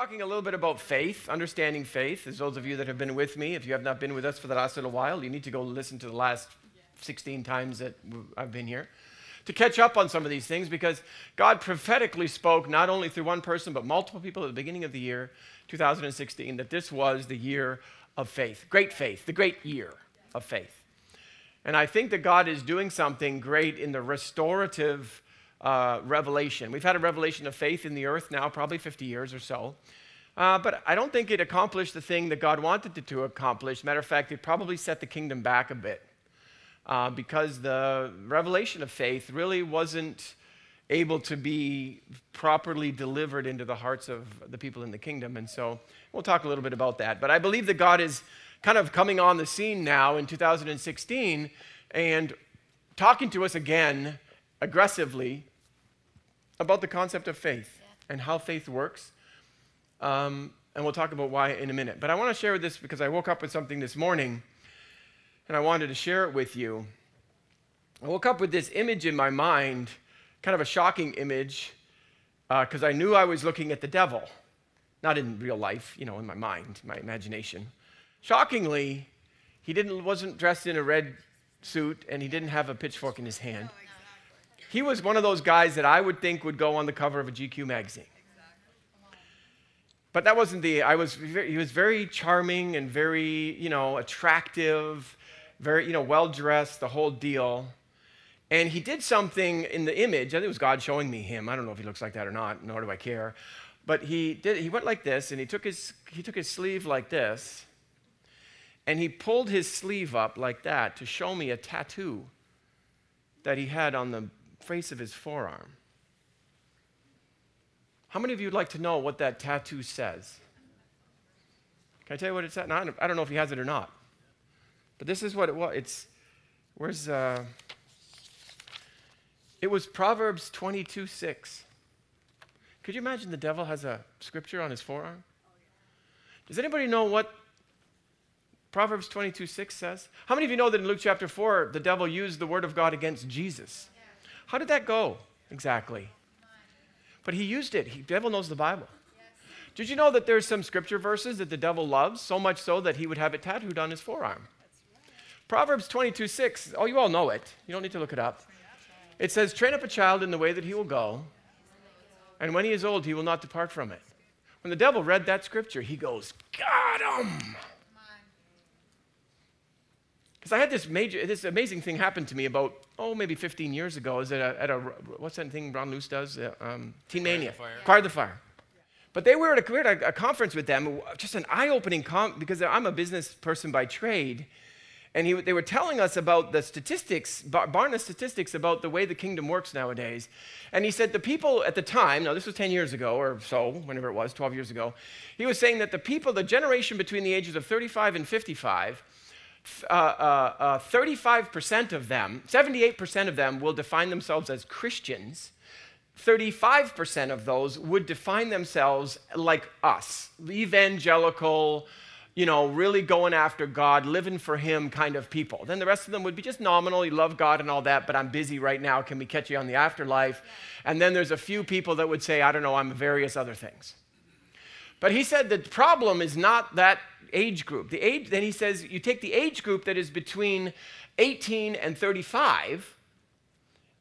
talking a little bit about faith, understanding faith. As those of you that have been with me, if you have not been with us for the last little while, you need to go listen to the last 16 times that I've been here to catch up on some of these things, because God prophetically spoke not only through one person, but multiple people at the beginning of the year 2016, that this was the year of faith, the great year of faith. And I think that God is doing something great in the restorative revelation. We've had a revelation of faith in the earth now, probably 50 years or so. But I don't think it accomplished the thing that God wanted it to accomplish. Matter of fact, it probably set the kingdom back a bit. Because the revelation of faith really wasn't able to be properly delivered into the hearts of the people in the kingdom. And so we'll talk a little bit about that. But I believe that God is kind of coming on the scene now in 2016 and talking to us again aggressively about the concept of faith and how faith works. And we'll talk about why in a minute. But I want to share this because I woke up with something this morning, and I wanted to share it with you. I woke up with this image in my mind, kind of a shocking image, because I knew I was looking at the devil. Not in real life, you know, in my mind, my imagination. Shockingly, he wasn't dressed in a red suit, and he didn't have a pitchfork in his hand. He was one of those guys that I would think would go on the cover of a GQ magazine. But that wasn't he was very charming and very, you know, attractive, very, you know, well-dressed, the whole deal. And he did something in the image. I think it was God showing me him. I don't know if he looks like that or not, nor do I care. But he went like this, and he took his sleeve like this, and he pulled his sleeve up like that to show me a tattoo that he had on the face of his forearm. How many of you would like to know what that tattoo says? Can I tell you what it said? No, I don't know if he has it or not. But this is what it was. It was Proverbs 22:6. Could you imagine the devil has a scripture on his forearm? Does anybody know what Proverbs 22:6 says? How many of you know that in Luke chapter 4, the devil used the word of God against Jesus? How did that go exactly? But he used it. The devil knows the Bible. Did you know that there's some scripture verses that the devil loves, so much so that he would have it tattooed on his forearm? Proverbs 22:6, oh, you all know it. You don't need to look it up. It says, train up a child in the way that he will go, and when he is old, he will not depart from it. When the devil read that scripture, he goes, got him! Because I had this amazing thing happen to me about, maybe 15 years ago, is at a what's that thing Ron Luce does? Teen Mania. Choir the Fire. But they were at a conference with them, just an eye-opening because I'm a business person by trade. And they were telling us about the statistics, Barna statistics, about the way the kingdom works nowadays. And he said the people at the time, now this was 10 years ago or so, whenever it was, 12 years ago, he was saying that the people, the generation between the ages of 35 and 55, 35% of them, 78% of them will define themselves as Christians. 35% of those would define themselves like us, evangelical, you know, really going after God, living for him kind of people. Then the rest of them would be just nominal, you love God and all that, but I'm busy right now, can we catch you on the afterlife? And then there's a few people that would say, I don't know, I'm various other things. But he said the problem is not that age group. Then he says you take the age group that is between 18 and 35,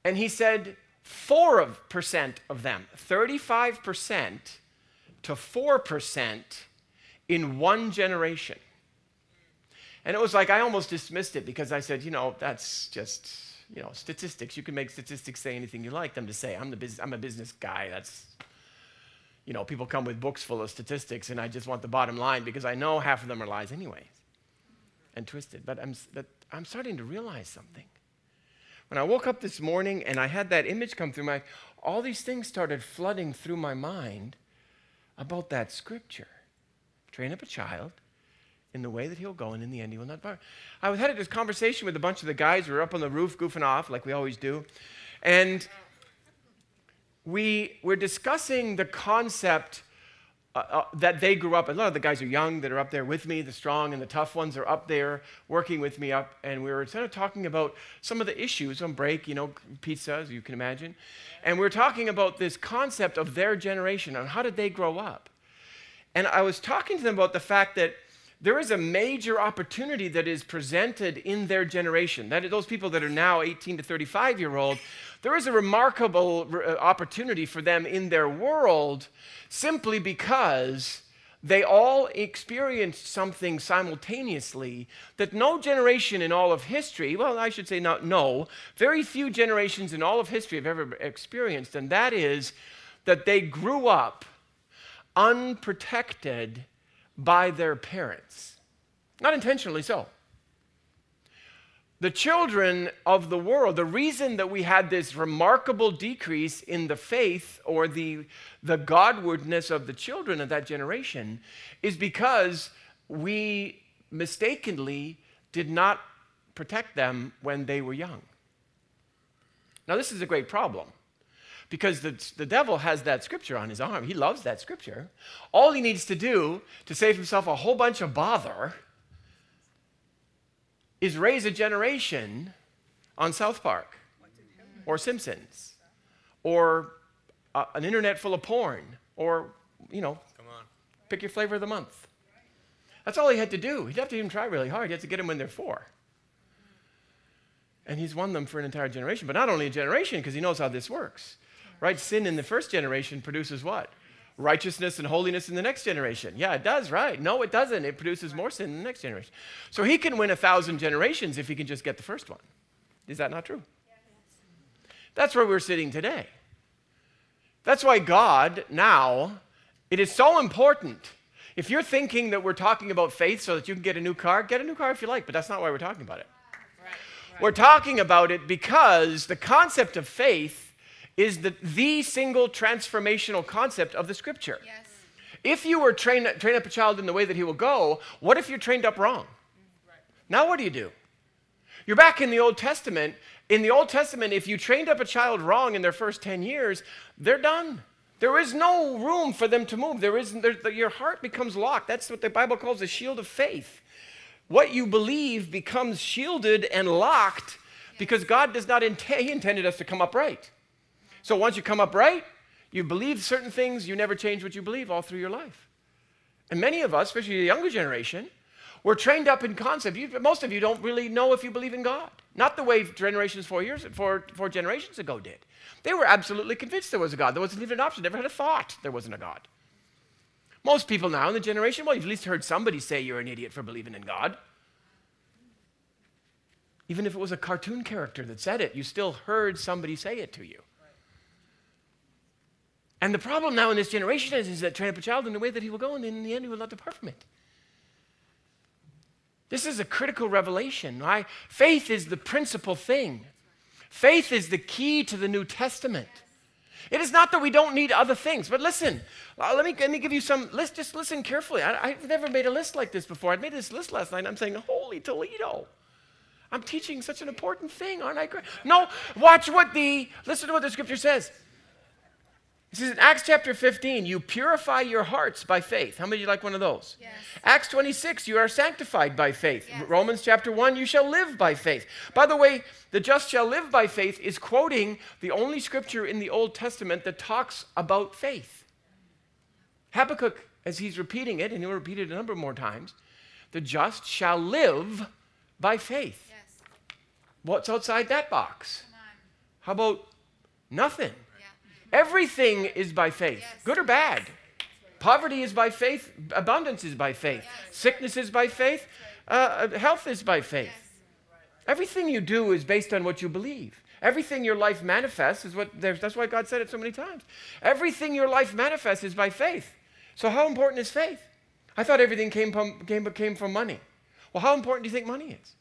and he said 4% of them, 35% to 4%, in one generation. And it was like I almost dismissed it because I said, you know, that's just, you know, statistics. You can make statistics say anything you like them to say. I'm a business guy. That's, you know, people come with books full of statistics, and I just want the bottom line because I know half of them are lies anyways and twisted. But I'm starting to realize something. When I woke up this morning and I had that image come through all these things started flooding through my mind about that scripture. Train up a child in the way that he'll go, and in the end he will not depart. I had this conversation with a bunch of the guys. We were up on the roof goofing off like we always do. And we were discussing the concept that they grew up. A lot of the guys are young that are up there with me. The strong and the tough ones are up there working with me up. And we were sort of talking about some of the issues on break, you know, pizza, as you can imagine. And we were talking about this concept of their generation and how did they grow up. And I was talking to them about the fact that there is a major opportunity that is presented in their generation. That those people that are now 18 to 35-year-old, there is a remarkable opportunity for them in their world simply because they all experienced something simultaneously that no generation in all of history, well, I should say not no, very few generations in all of history have ever experienced, and that is that they grew up unprotected by their parents. Not intentionally so. The children of the world, the reason that we had this remarkable decrease in the faith or the Godwardness of the children of that generation is because we mistakenly did not protect them when they were young. Now, this is a great problem. Because the devil has that scripture on his arm. He loves that scripture. All he needs to do to save himself a whole bunch of bother is raise a generation on South Park or Simpsons or an internet full of porn or, you know, come on, pick your flavor of the month. That's all he had to do. He'd have to even try really hard. You have to get them when they're 4. And he's won them for an entire generation, but not only a generation because he knows how this works. Right? Sin in the first generation produces what? Righteousness and holiness in the next generation. Yeah, it does, right? No, it doesn't. It produces more sin in the next generation. So he can win 1,000 generations if he can just get the first one. Is that not true? That's where we're sitting today. That's why God now, it is so important. If you're thinking that we're talking about faith so that you can get a new car if you like, but that's not why we're talking about it. We're talking about it because the concept of faith is the single transformational concept of the Scripture. Yes. If you were train up a child in the way that he will go, what if you're trained up wrong? Right. Now what do? You're back in the Old Testament. In the Old Testament, if you trained up a child wrong in their first 10 years, they're done. There is no room for them to move. Your heart becomes locked. That's what the Bible calls the shield of faith. What you believe becomes shielded and locked because God does not he intended us to come upright. So once you come upright, you believe certain things, you never change what you believe all through your life. And many of us, especially the younger generation, were trained up in concept. Most of you don't really know if you believe in God. Not the way generations four generations ago did. They were absolutely convinced there was a God. There wasn't even an option. Never had a thought there wasn't a God. Most people now in the generation, well, you've at least heard somebody say you're an idiot for believing in God. Even if it was a cartoon character that said it, you still heard somebody say it to you. Right. And the problem now in this generation is that train up a child in the way that he will go, and in the end he will not depart from it. This is a critical revelation. Right? Faith is the principal thing. Faith is the key to the New Testament. It is not that we don't need other things, but listen, let me give you some list. Just listen carefully. I've never made a list like this before. I made this list last night, and I'm saying, holy Toledo, I'm teaching such an important thing, aren't I? No, listen to what the Scripture says. This is in Acts chapter 15, you purify your hearts by faith. How many of you like one of those? Yes. Acts 26, you are sanctified by faith. Yes. Romans chapter 1, you shall live by faith. By the way, the just shall live by faith is quoting the only scripture in the Old Testament that talks about faith. Habakkuk, as he's repeating it, and he'll repeat it a number more times, the just shall live by faith. Yes. What's outside that box? How about nothing? Everything is by faith, yes. Good or bad. Poverty is by faith. Abundance is by faith. Yes. Sickness is by faith. Health is by faith. Yes. Everything you do is based on what you believe. Everything your life manifests is that's why God said it so many times. Everything your life manifests is by faith. So how important is faith? I thought everything came from money. Well, how important do you think money is?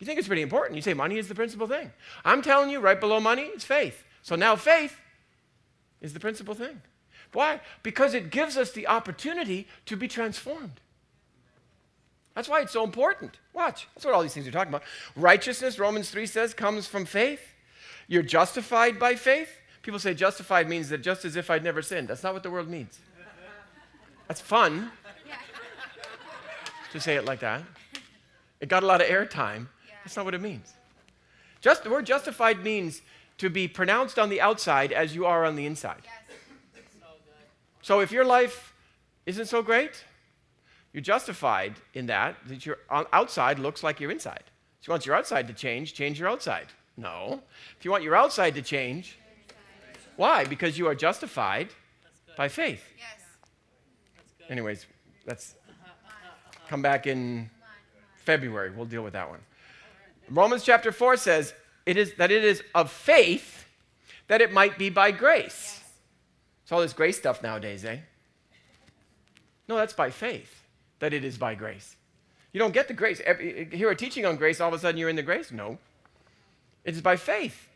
You think it's pretty important. You say money is the principal thing. I'm telling you, right below money, it's faith. So now faith is the principal thing. Why? Because it gives us the opportunity to be transformed. That's why it's so important. Watch. That's what all these things are talking about. Righteousness, Romans 3 says, comes from faith. You're justified by faith. People say justified means that just as if I'd never sinned. That's not what the world means. That's fun to say it like that. It got a lot of airtime. That's not what it means. The word justified means to be pronounced on the outside as you are on the inside. Yes. So if your life Isn't it so great? You're justified in that your outside looks like your inside. If you want your outside to change, change your outside. No. If you want your outside to change, why? Because you are justified by faith. Yes. That's good. Anyways, let's come back in February. We'll deal with that one. Romans chapter 4 says, it is of faith that it might be by grace. Yes. It's all this grace stuff nowadays, eh? No, that's by faith that it is by grace. You don't get the grace. Hear a teaching on grace, all of a sudden you're in the grace? No. It is by faith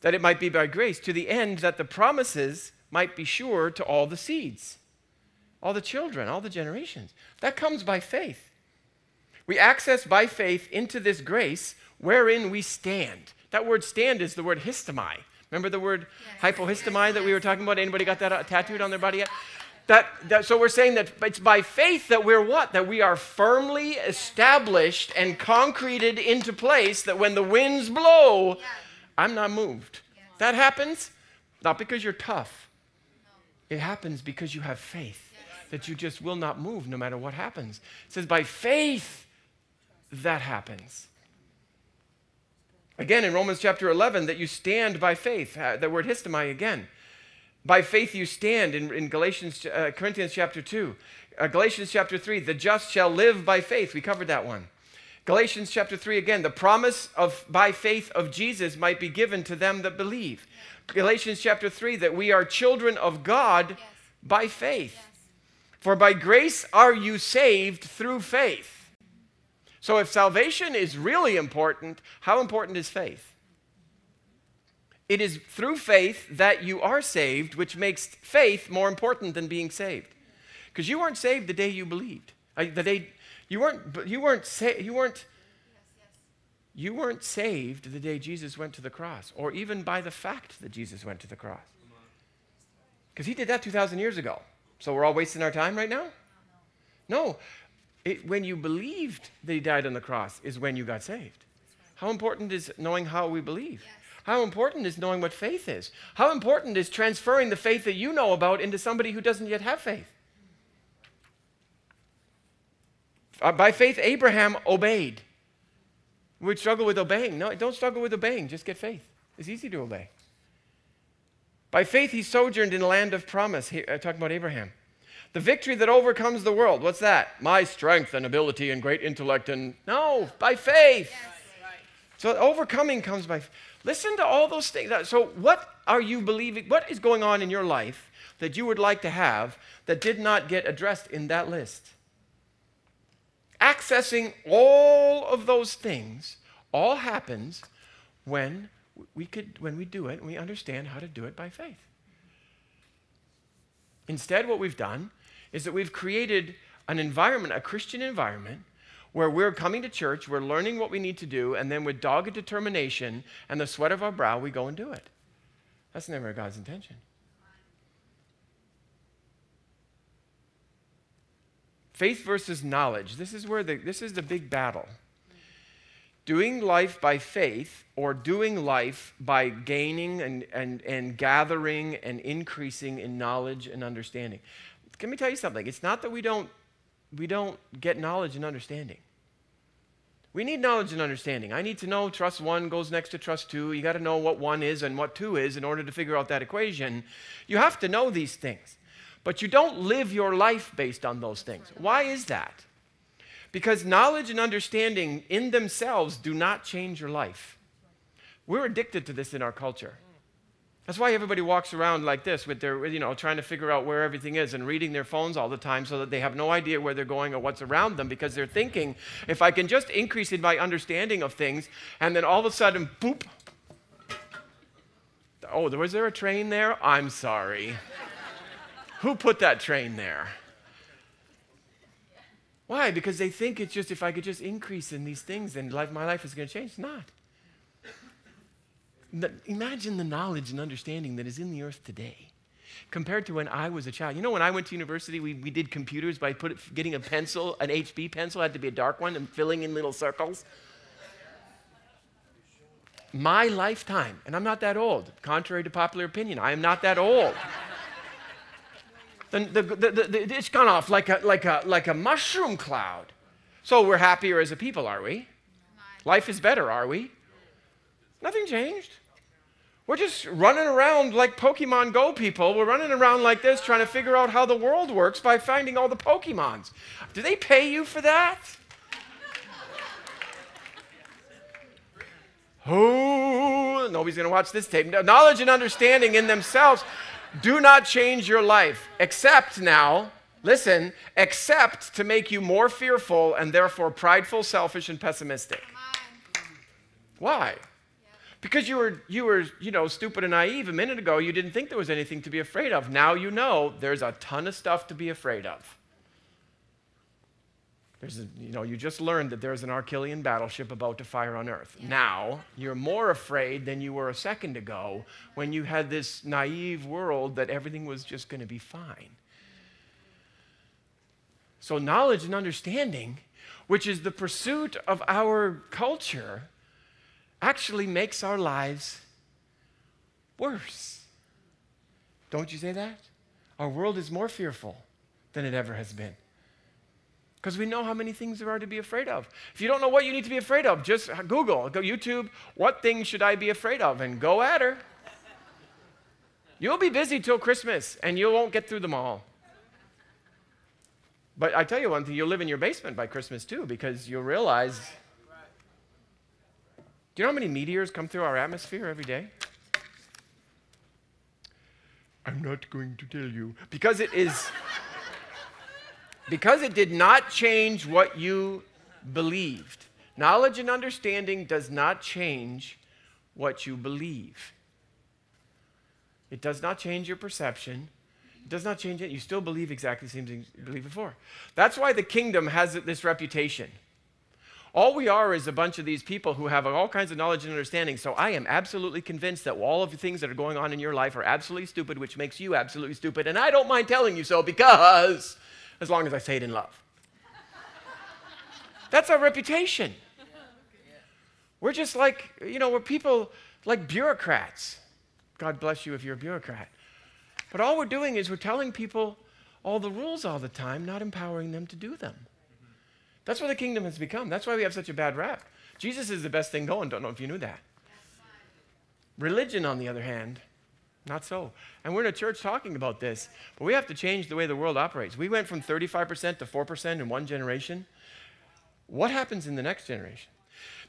that it might be by grace, to the end that the promises might be sure to all the seeds, all the children, all the generations. That comes by faith. We access by faith into this grace wherein we stand. That word stand is the word histamai. Remember the word hypohistamai that we were talking about? Anybody got that tattooed on their body yet? So we're saying that it's by faith that we're what? That we are firmly established and concreted into place, that when the winds blow, I'm not moved. That happens not because you're tough. It happens because you have faith, that you just will not move no matter what happens. It says by faith that happens. Again, in Romans chapter 11, that you stand by faith. That word histamai again. By faith you stand in Corinthians chapter 2. Galatians chapter 3, the just shall live by faith. We covered that one. Galatians chapter 3 again, the promise of by faith of Jesus might be given to them that believe. Yes. Galatians chapter 3, that we are children of God by faith. Yes. For by grace are you saved through faith. So if salvation is really important, how important is faith? It is through faith that you are saved, which makes faith more important than being saved. Because you weren't saved the day you believed. You weren't saved the day Jesus went to the cross, or even by the fact that Jesus went to the cross. Because he did that 2,000 years ago. So we're all wasting our time right now? No. When you believed that he died on the cross is when you got saved. How important is knowing how we believe? Yes. How important is knowing what faith is? How important is transferring the faith that you know about into somebody who doesn't yet have faith? By faith, Abraham obeyed. We struggle with obeying. No, don't struggle with obeying. Just get faith. It's easy to obey. By faith, he sojourned in the land of promise. Talking about Abraham. The victory that overcomes the world. What's that? My strength and ability and great intellect and... No, by faith. Yes. Right. So overcoming comes by... Listen to all those things. So what are you believing? What is going on in your life that you would like to have that did not get addressed in that list? Accessing all of those things all happens when we do it and we understand how to do it by faith. Instead, what we've done is that we've created an environment, a Christian environment, where we're coming to church, we're learning what we need to do, and then with dogged determination and the sweat of our brow, we go and do it. That's never God's intention. Faith versus knowledge. This is the big battle. Doing life by faith, or doing life by gaining and gathering and increasing in knowledge and understanding. Let me tell you something. It's not that we don't get knowledge and understanding. We need knowledge and understanding. I need to know trust one goes next to trust two. You got to know what one is and what two is in order to figure out that equation. You have to know these things. But you don't live your life based on those things. Why is that? Because knowledge and understanding in themselves do not change your life. We're addicted to this in our culture. That's why everybody walks around like this with their, trying to figure out where everything is and reading their phones all the time so that they have no idea where they're going or what's around them, because they're thinking, if I can just increase in my understanding of things, and then all of a sudden, boop. Oh, was there a train there? I'm sorry. Who put that train there? Why? Because they think it's just, if I could just increase in these things, then my life is going to change. It's not. Imagine the knowledge and understanding that is in the earth today compared to when I was a child. You know, when I went to university, we did computers by getting a pencil, an HB pencil, it had to be a dark one, and filling in little circles. My lifetime, and I'm not that old, contrary to popular opinion, I am not that old. It's gone off like a mushroom cloud. So we're happier as a people, are we? Life is better, are we? Nothing changed. We're just running around like Pokemon Go people. We're running around like this trying to figure out how the world works by finding all the Pokemons. Do they pay you for that? Oh, nobody's going to watch this tape. Knowledge and understanding in themselves do not change your life, except now, listen, except to make you more fearful and therefore prideful, selfish, and pessimistic. Why? Because you were stupid and naive a minute ago. You didn't think there was anything to be afraid of. Now you know there's a ton of stuff to be afraid of. You just learned that there's an Archelian battleship about to fire on Earth. Yeah. Now you're more afraid than you were a second ago when you had this naive world that everything was just going to be fine. So knowledge and understanding, which is the pursuit of our culture, actually makes our lives worse. Don't you say that? Our world is more fearful than it ever has been. Because we know how many things there are to be afraid of. If you don't know what you need to be afraid of, just Google, go YouTube, what things should I be afraid of? And go at her. You'll be busy till Christmas, and you won't get through them all. But I tell you one thing, you'll live in your basement by Christmas too, because you'll realize... Do you know how many meteors come through our atmosphere every day? I'm not going to tell you. Because it did not change what you believed. Knowledge and understanding does not change what you believe. It does not change your perception. It does not change it. You still believe exactly the same thing you believed before. That's why the kingdom has this reputation. All we are is a bunch of these people who have all kinds of knowledge and understanding, so I am absolutely convinced that all of the things that are going on in your life are absolutely stupid, which makes you absolutely stupid, and I don't mind telling you so because... as long as I say it in love. That's our reputation. We're just like, we're people like bureaucrats. God bless you if you're a bureaucrat. But all we're doing is we're telling people all the rules all the time, not empowering them to do them. That's what the kingdom has become. That's why we have such a bad rap. Jesus is the best thing going. Don't know if you knew that. Religion, on the other hand, not so. And we're in a church talking about this, but we have to change the way the world operates. We went from 35% to 4% in one generation. What happens in the next generation?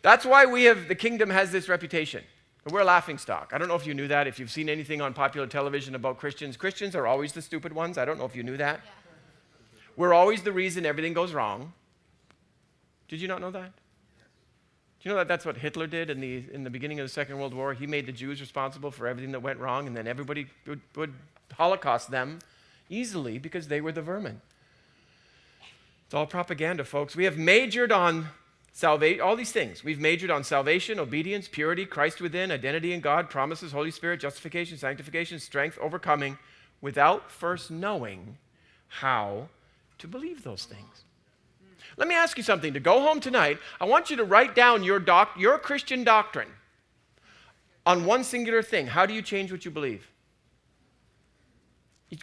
That's why the kingdom has this reputation. We're a laughingstock. I don't know if you knew that, if you've seen anything on popular television about Christians. Christians are always the stupid ones. I don't know if you knew that. Yeah. We're always the reason everything goes wrong. Did you not know that? Do you know that that's what Hitler did in the beginning of the Second World War? He made the Jews responsible for everything that went wrong, and then everybody would Holocaust them easily because they were the vermin. It's all propaganda, folks. We have majored on salvation, all these things. We've majored on salvation, obedience, purity, Christ within, identity in God, promises, Holy Spirit, justification, sanctification, strength, overcoming, without first knowing how to believe those things. Let me ask you something. To go home tonight, I want you to write down your Christian doctrine on one singular thing. How do you change what you believe?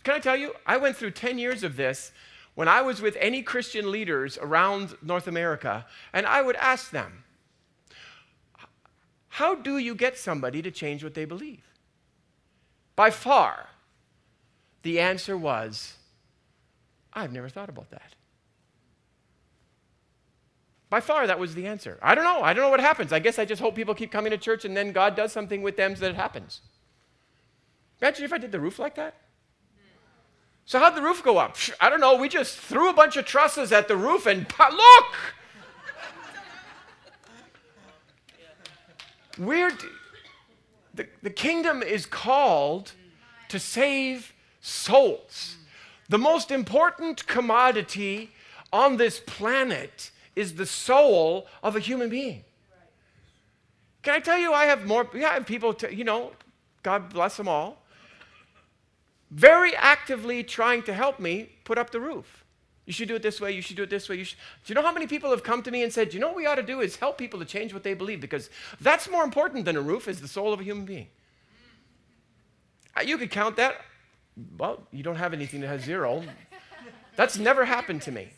Can I tell you? I went through 10 years of this when I was with any Christian leaders around North America, and I would ask them, how do you get somebody to change what they believe? By far, the answer was, I've never thought about that. By far, that was the answer. I don't know. I don't know what happens. I guess I just hope people keep coming to church and then God does something with them so that it happens. Imagine if I did the roof like that. So how'd the roof go up? I don't know. We just threw a bunch of trusses at the roof and look! The kingdom is called to save souls. The most important commodity on this planet is the soul of a human being. Can I tell you, I have people, God bless them all, very actively trying to help me put up the roof. You should do it this way, you should do it this way. Do you know how many people have come to me and said, what we ought to do is help people to change what they believe, because that's more important than a roof, is the soul of a human being. You could count that well, you don't have anything that has zero. That's never happened to me.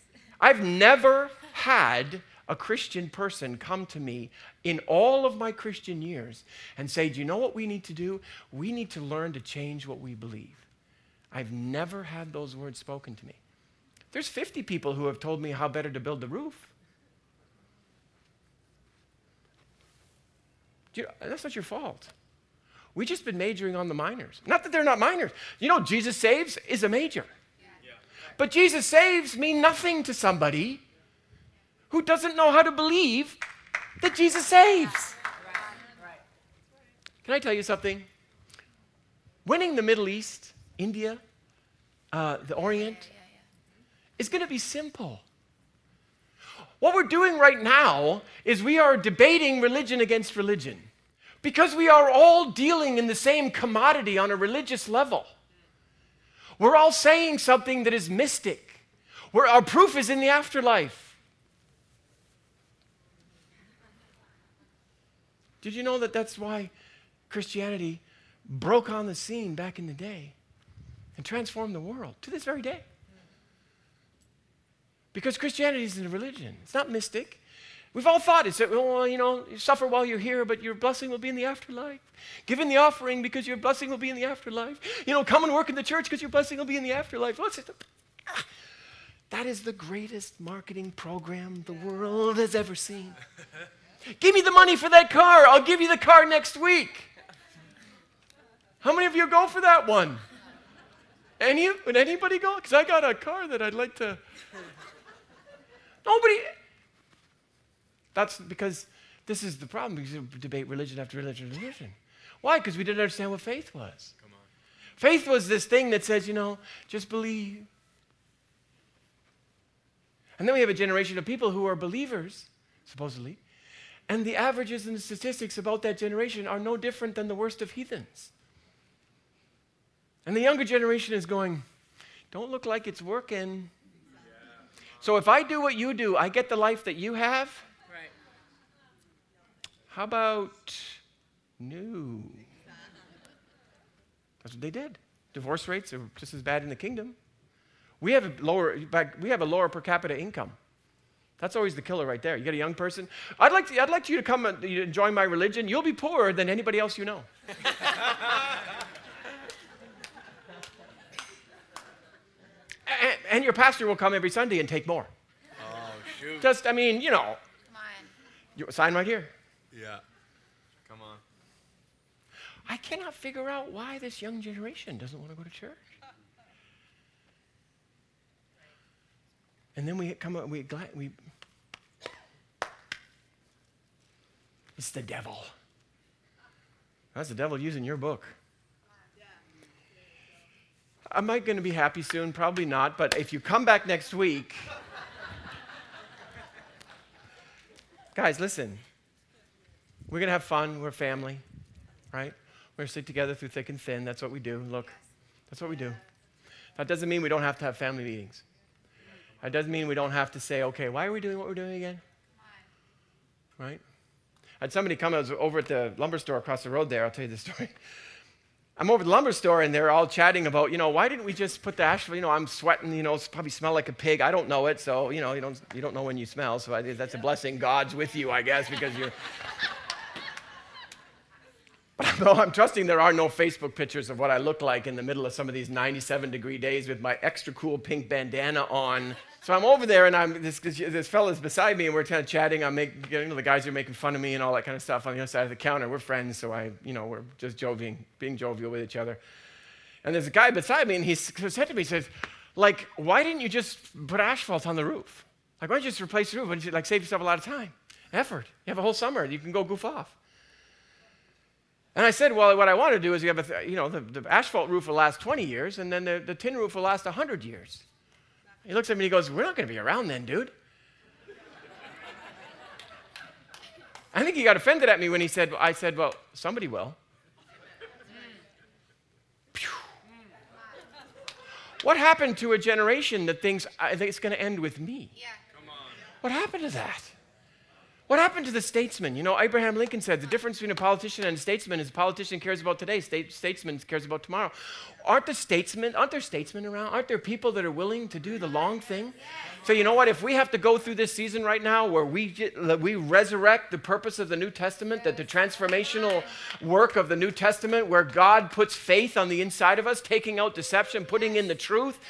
I've never had a Christian person come to me in all of my Christian years and say, do you know what we need to do? We need to learn to change what we believe. I've never had those words spoken to me. There's 50 people who have told me how better to build the roof. That's not your fault. We've just been majoring on the minors. Not that they're not minors. You know, Jesus saves is a major. Yeah. But Jesus saves mean nothing to somebody who doesn't know how to believe that Jesus saves. Right. Can I tell you something? Winning the Middle East, India, the Orient, is going to be simple. What we're doing right now is we are debating religion against religion because we are all dealing in the same commodity on a religious level. We're all saying something that is mystic, where our proof is in the afterlife. Did you know that that's why Christianity broke on the scene back in the day and transformed the world to this very day? Because Christianity isn't a religion. It's not mystic. We've all thought it's that, well, you know, you suffer while you're here, but your blessing will be in the afterlife. Give in the offering because your blessing will be in the afterlife. You know, come and work in the church because your blessing will be in the afterlife. What's it? That is the greatest marketing program the world has ever seen. Give me the money for that car. I'll give you the car next week. How many of you go for that one? Would anybody go? Because I got a car that I'd like to... Nobody. That's because this is the problem. Because you debate religion after religion after religion. Why? Because we didn't understand what faith was. Come on. Faith was this thing that says, you know, just believe. And then we have a generation of people who are believers, supposedly, and the averages and the statistics about that generation are no different than the worst of heathens. And the younger generation is going, don't look like it's working. So if I do what you do, I get the life that you have? Right. How about no? That's what they did. Divorce rates are just as bad in the kingdom. We have a lower per capita income. That's always the killer right there. You get a young person, I'd like you to come and join my religion. You'll be poorer than anybody else you know. And your pastor will come every Sunday and take more. Oh, shoot. Just, I mean, you know. Come on. Sign right here. Yeah. Come on. I cannot figure out why this young generation doesn't want to go to church. And then it's the devil. That's the devil using your book. Am I going to be happy soon? Probably not, but if you come back next week. Guys, listen. We're going to have fun. We're family, right? We're going to stick together through thick and thin. That's what we do. Look, that's what we do. That doesn't mean we don't have to have family meetings. That doesn't mean we don't have to say, okay, why are we doing what we're doing again? Right? I had somebody come. I was over at the lumber store across the road there. I'll tell you this story. I'm over at the lumber store, and they're all chatting about, you know, why didn't we just put the asphalt? You know, I'm sweating, you know, probably smell like a pig. I don't know it, so, you know, you don't know when you smell, so that's a blessing. God's with you, I guess, because you're... But I'm trusting there are no Facebook pictures of what I look like in the middle of some of these 97-degree days with my extra cool pink bandana on. So I'm over there, and this fella's beside me, and we're kind of chatting. The guys are making fun of me and all that kind of stuff on the other side of the counter. We're friends, so we're just being jovial with each other. And there's a guy beside me, and he said to me, he says, like, why didn't you just put asphalt on the roof? Like, why don't you just replace the roof? Why don't you, like, save yourself a lot of time, effort? You have a whole summer. You can go goof off. And I said, well, what I want to do is the asphalt roof will last 20 years, and then the tin roof will last 100 years. He looks at me and he goes, we're not going to be around then, dude. I think he got offended at me when I said, well, somebody will. What happened to a generation that thinks it's going to end with me? Yeah. Come on. What happened to that? What happened to the statesman? You know, Abraham Lincoln said, the difference between a politician and a statesman is a politician cares about today, statesman cares about tomorrow. Aren't there statesmen around? Aren't there people that are willing to do the long thing? So you know what? If we have to go through this season right now where we resurrect the purpose of the New Testament, that the transformational work of the New Testament where God puts faith on the inside of us, taking out deception, putting in the truth,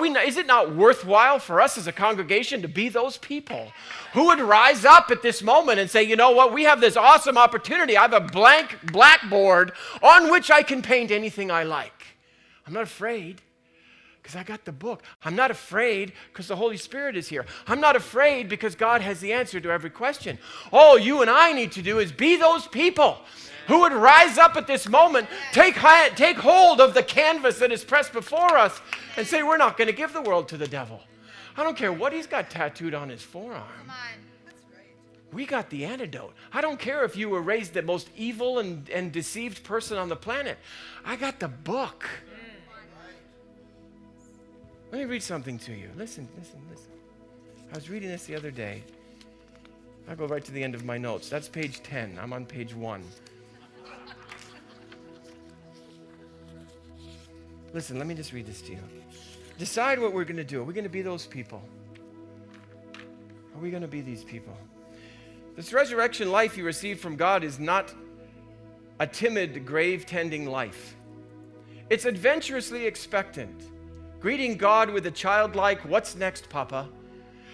is it not worthwhile for us as a congregation to be those people who would rise up at this moment and say, you know what, we have this awesome opportunity. I have a blank blackboard on which I can paint anything I like. I'm not afraid because I got the book. I'm not afraid because the Holy Spirit is here. I'm not afraid because God has the answer to every question. All you and I need to do is be those people who would rise up at this moment, take hold of the canvas that is pressed before us and say, we're not going to give the world to the devil. I don't care what he's got tattooed on his forearm. Come on. That's right. We got the antidote. I don't care if you were raised the most evil and deceived person on the planet. I got the book. Yeah. Let me read something to you. Listen. I was reading this the other day. I'll go right to the end of my notes. That's page 10. I'm on page 1. Listen, let me just read this to you. Decide what we're going to do. Are we going to be those people? Are we going to be these people? This resurrection life you receive from God is not a timid, grave-tending life. It's adventurously expectant, greeting God with a childlike, what's next, Papa?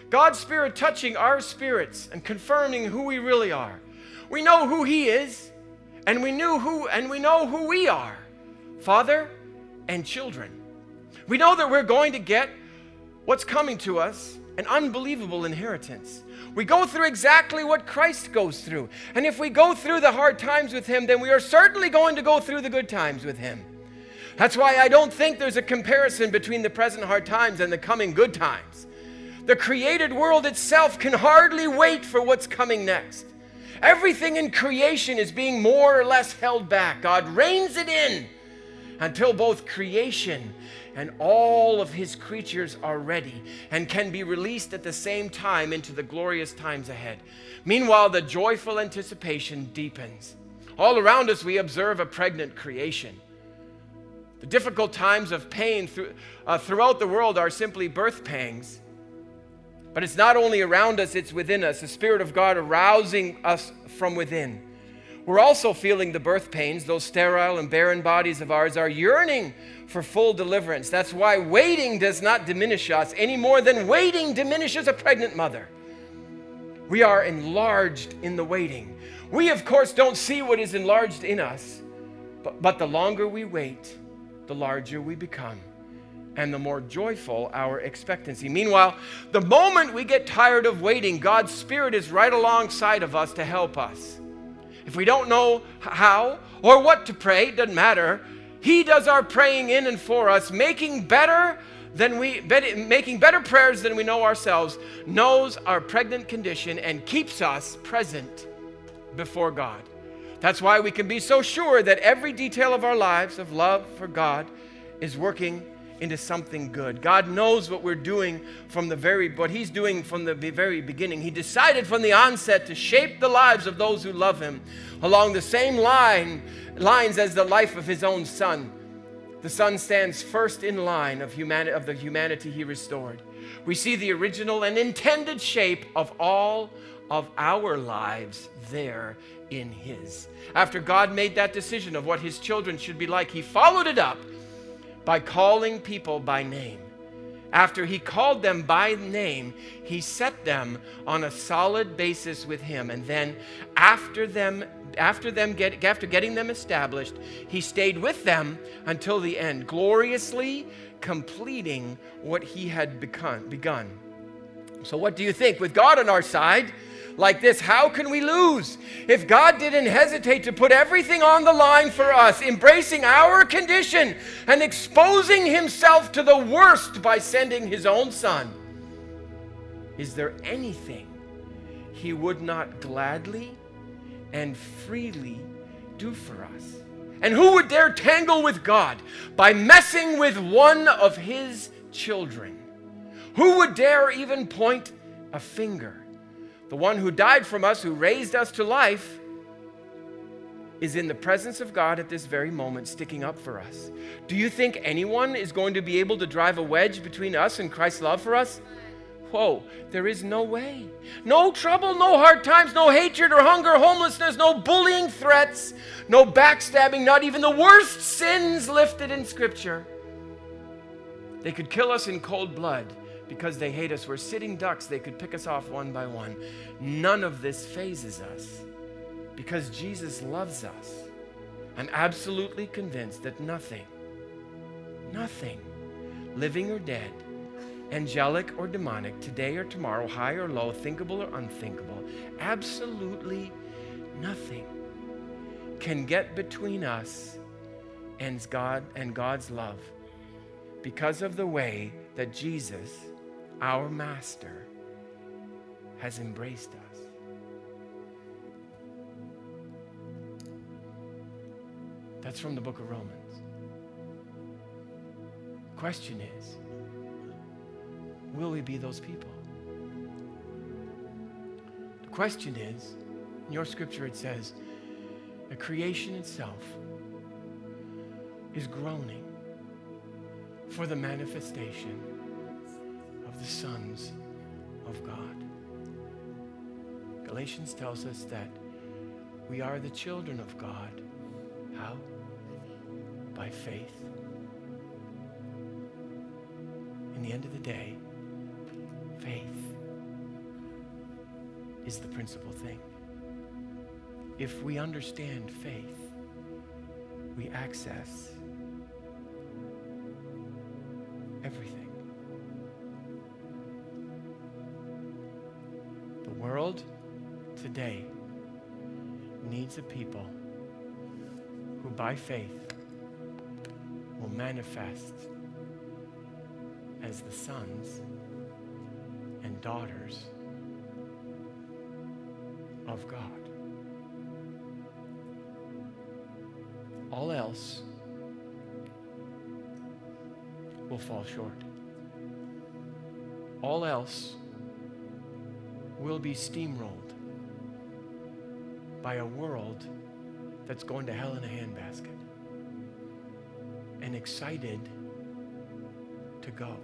God's Spirit touching our spirits and confirming who we really are. We know who He is, and we know who we are. Father and children. We know that we're going to get what's coming to us, an unbelievable inheritance. We go through exactly what Christ goes through. And if we go through the hard times with Him, then we are certainly going to go through the good times with Him. That's why I don't think there's a comparison between the present hard times and the coming good times. The created world itself can hardly wait for what's coming next. Everything in creation is being more or less held back. God reins it in until both creation and all of His creatures are ready and can be released at the same time into the glorious times ahead. Meanwhile, the joyful anticipation deepens. All around us, we observe a pregnant creation. The difficult times of pain throughout the world are simply birth pangs. But it's not only around us, it's within us, the Spirit of God arousing us from within. We're also feeling the birth pains. Those sterile and barren bodies of ours are yearning for full deliverance. That's why waiting does not diminish us any more than waiting diminishes a pregnant mother. We are enlarged in the waiting. We, of course, don't see what is enlarged in us, but the longer we wait, the larger we become, and the more joyful our expectancy. Meanwhile, the moment we get tired of waiting, God's Spirit is right alongside of us to help us. If we don't know how or what to pray, it doesn't matter. He does our praying in and for us, making better prayers than we know ourselves, knows our pregnant condition and keeps us present before God. That's why we can be so sure that every detail of our lives of love for God is working into something good. God knows what we're doing what He's doing from the very beginning. He decided from the onset to shape the lives of those who love Him along the same lines as the life of His own Son. The Son stands first in line of the humanity He restored. We see the original and intended shape of all of our lives there in His. After God made that decision of what His children should be like, He followed it up by calling people by name. After He called them by name, He set them on a solid basis with Him. And then after getting them established, He stayed with them until the end, gloriously completing what He had begun. So what do you think? With God on our side, like this, how can we lose? If God didn't hesitate to put everything on the line for us, embracing our condition and exposing Himself to the worst by sending His own Son, is there anything He would not gladly and freely do for us? And who would dare tangle with God by messing with one of His children? Who would dare even point a finger? the one who died from us, who raised us to life, is in the presence of God at this very moment, sticking up for us. Do you think anyone is going to be able to drive a wedge between us and Christ's love for us? Whoa, there is no way. No trouble, no hard times, no hatred or hunger, homelessness, no bullying threats, no backstabbing, not even the worst sins lifted in Scripture. They could kill us in cold blood because they hate us. We're sitting ducks. They could pick us off one by one. None of this phases us, because Jesus loves us. I'm absolutely convinced that nothing, living or dead, angelic or demonic, today or tomorrow, high or low, thinkable or unthinkable, absolutely nothing can get between us and God and God's love, because of the way that Jesus, our Master, has embraced us. That's from the book of Romans. The question is, will we be those people? The question is, in your scripture it says, the creation itself is groaning for the manifestation of the sons of God. Galatians tells us that we are the children of God. How? By faith. In the end of the day, faith is the principal thing. If we understand faith, we access everything. The world today needs a people who by faith will manifest as the sons and daughters of God. All else will fall short. All else will be steamrolled by a world that's going to hell in a handbasket and excited to go.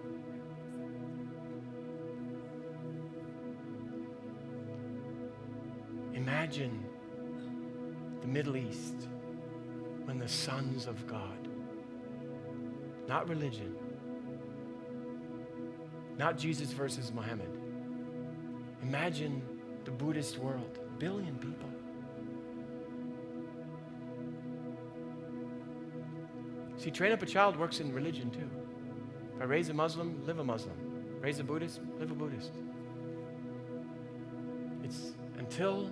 Imagine the Middle East when the sons of God, not religion, not Jesus versus Muhammad. Imagine the Buddhist world, a billion people. See, train up a child works in religion too. If I raise a Muslim, live a Muslim. Raise a Buddhist, live a Buddhist. It's until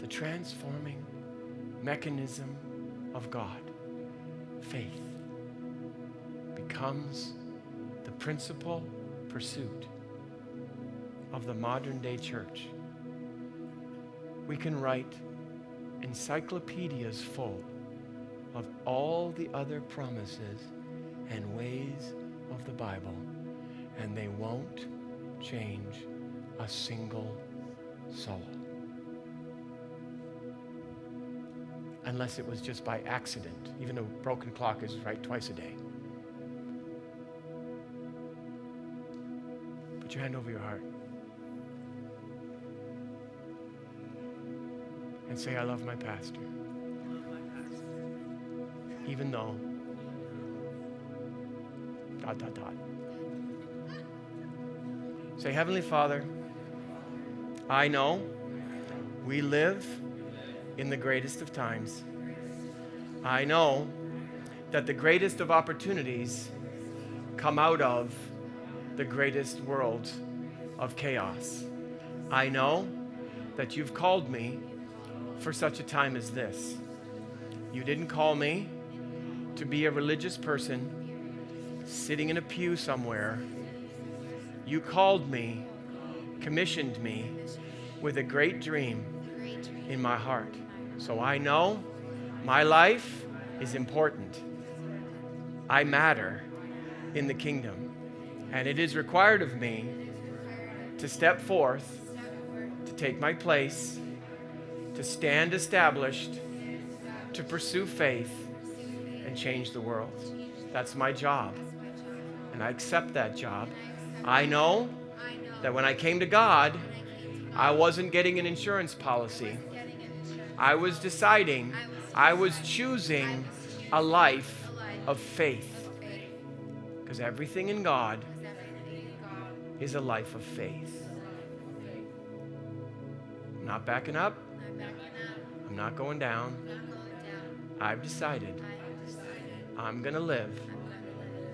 the transforming mechanism of God, faith, becomes the principal pursuit of the modern day church. We can write encyclopedias full of all the other promises and ways of the Bible, and they won't change a single soul. Unless it was just by accident. Even a broken clock is right twice a day. Put your hand over your heart and say, I love my pastor. Even though ... Say, Heavenly Father, I know we live in the greatest of times. I know that the greatest of opportunities come out of the greatest world of chaos. I know that you've called me for such a time as this. You didn't call me to be a religious person sitting in a pew somewhere. You called me, commissioned me with a great dream in my heart. So I know my life is important. I matter in the kingdom. And it is required of me to step forth, to to take my place, to stand established, to pursue faith, and change the world. That's my job, and I accept that job. I know that when I came to God, I wasn't getting an insurance policy. I was deciding, I was choosing a life of faith. Because everything in God is a life of faith. I'm not backing up. I'm not going down. I've decided I'm going to live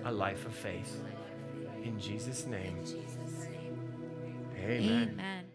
a life of faith. In Jesus' name. Amen. Amen.